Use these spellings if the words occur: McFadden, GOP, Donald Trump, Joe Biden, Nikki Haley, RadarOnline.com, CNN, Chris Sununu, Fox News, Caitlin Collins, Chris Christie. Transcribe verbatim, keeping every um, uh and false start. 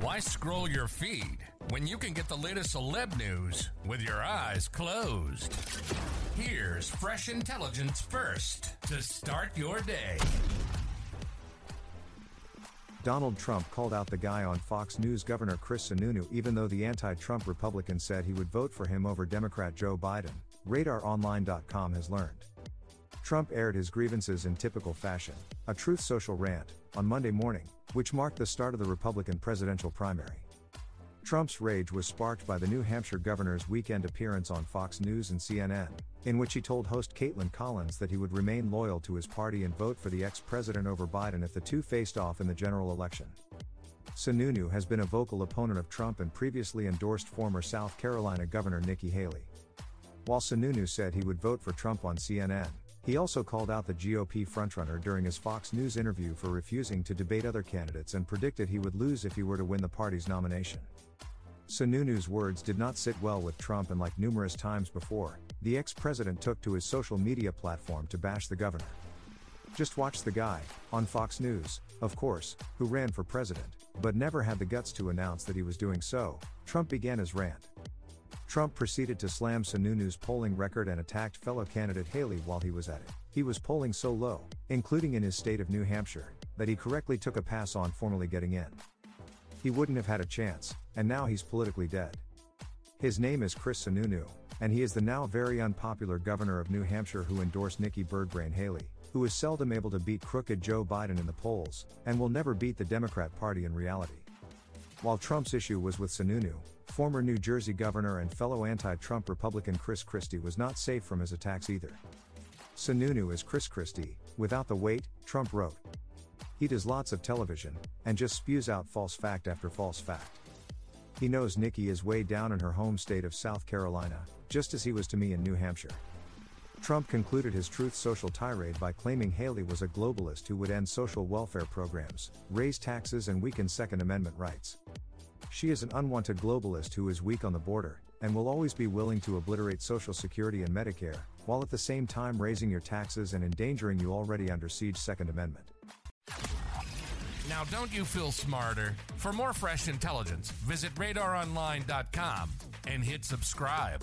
Why scroll your feed when you can get the latest celeb news with your eyes closed? Here's fresh intelligence first to start your day. Donald Trump called out the guy on Fox News, Governor Chris Sununu, even though the anti-Trump Republican said he would vote for him over Democrat Joe Biden, radar online dot com has learned. Trump aired his grievances in typical fashion, a Truth Social rant, on Monday morning, which marked the start of the Republican presidential primary. Trump's rage was sparked by the New Hampshire governor's weekend appearance on Fox News and C N N, in which he told host Caitlin Collins that he would remain loyal to his party and vote for the ex-president over Biden if the two faced off in the general election. Sununu has been a vocal opponent of Trump and previously endorsed former South Carolina Governor Nikki Haley. While Sununu said he would vote for Trump on C N N, he also called out the G O P frontrunner during his Fox News interview for refusing to debate other candidates and predicted he would lose if he were to win the party's nomination. Sununu's words did not sit well with Trump, and like numerous times before, the ex-president took to his social media platform to bash the governor. Just watch the guy, on Fox News, of course, who ran for president, but never had the guts to announce that he was doing so, Trump began his rant. Trump proceeded to slam Sununu's polling record and attacked fellow candidate Haley while he was at it. He was polling so low, including in his state of New Hampshire, that he correctly took a pass on formally getting in. He wouldn't have had a chance, and now he's politically dead. His name is Chris Sununu, and he is the now very unpopular governor of New Hampshire who endorsed Nikki Birdbrain Haley, who is seldom able to beat crooked Joe Biden in the polls, and will never beat the Democrat Party in reality. While Trump's issue was with Sununu, former New Jersey governor and fellow anti-Trump Republican Chris Christie was not safe from his attacks either. Sununu is Chris Christie, without the weight, Trump wrote. He does lots of television, and just spews out false fact after false fact. He knows Nikki is way down in her home state of South Carolina, just as he was to me in New Hampshire. Trump concluded his Truth Social tirade by claiming Haley was a globalist who would end social welfare programs, raise taxes, and weaken Second Amendment rights. She is an unwanted globalist who is weak on the border, and will always be willing to obliterate Social Security and Medicare, while at the same time raising your taxes and endangering you already under siege Second Amendment. Now don't you feel smarter? For more fresh intelligence, visit radar online dot com and hit subscribe.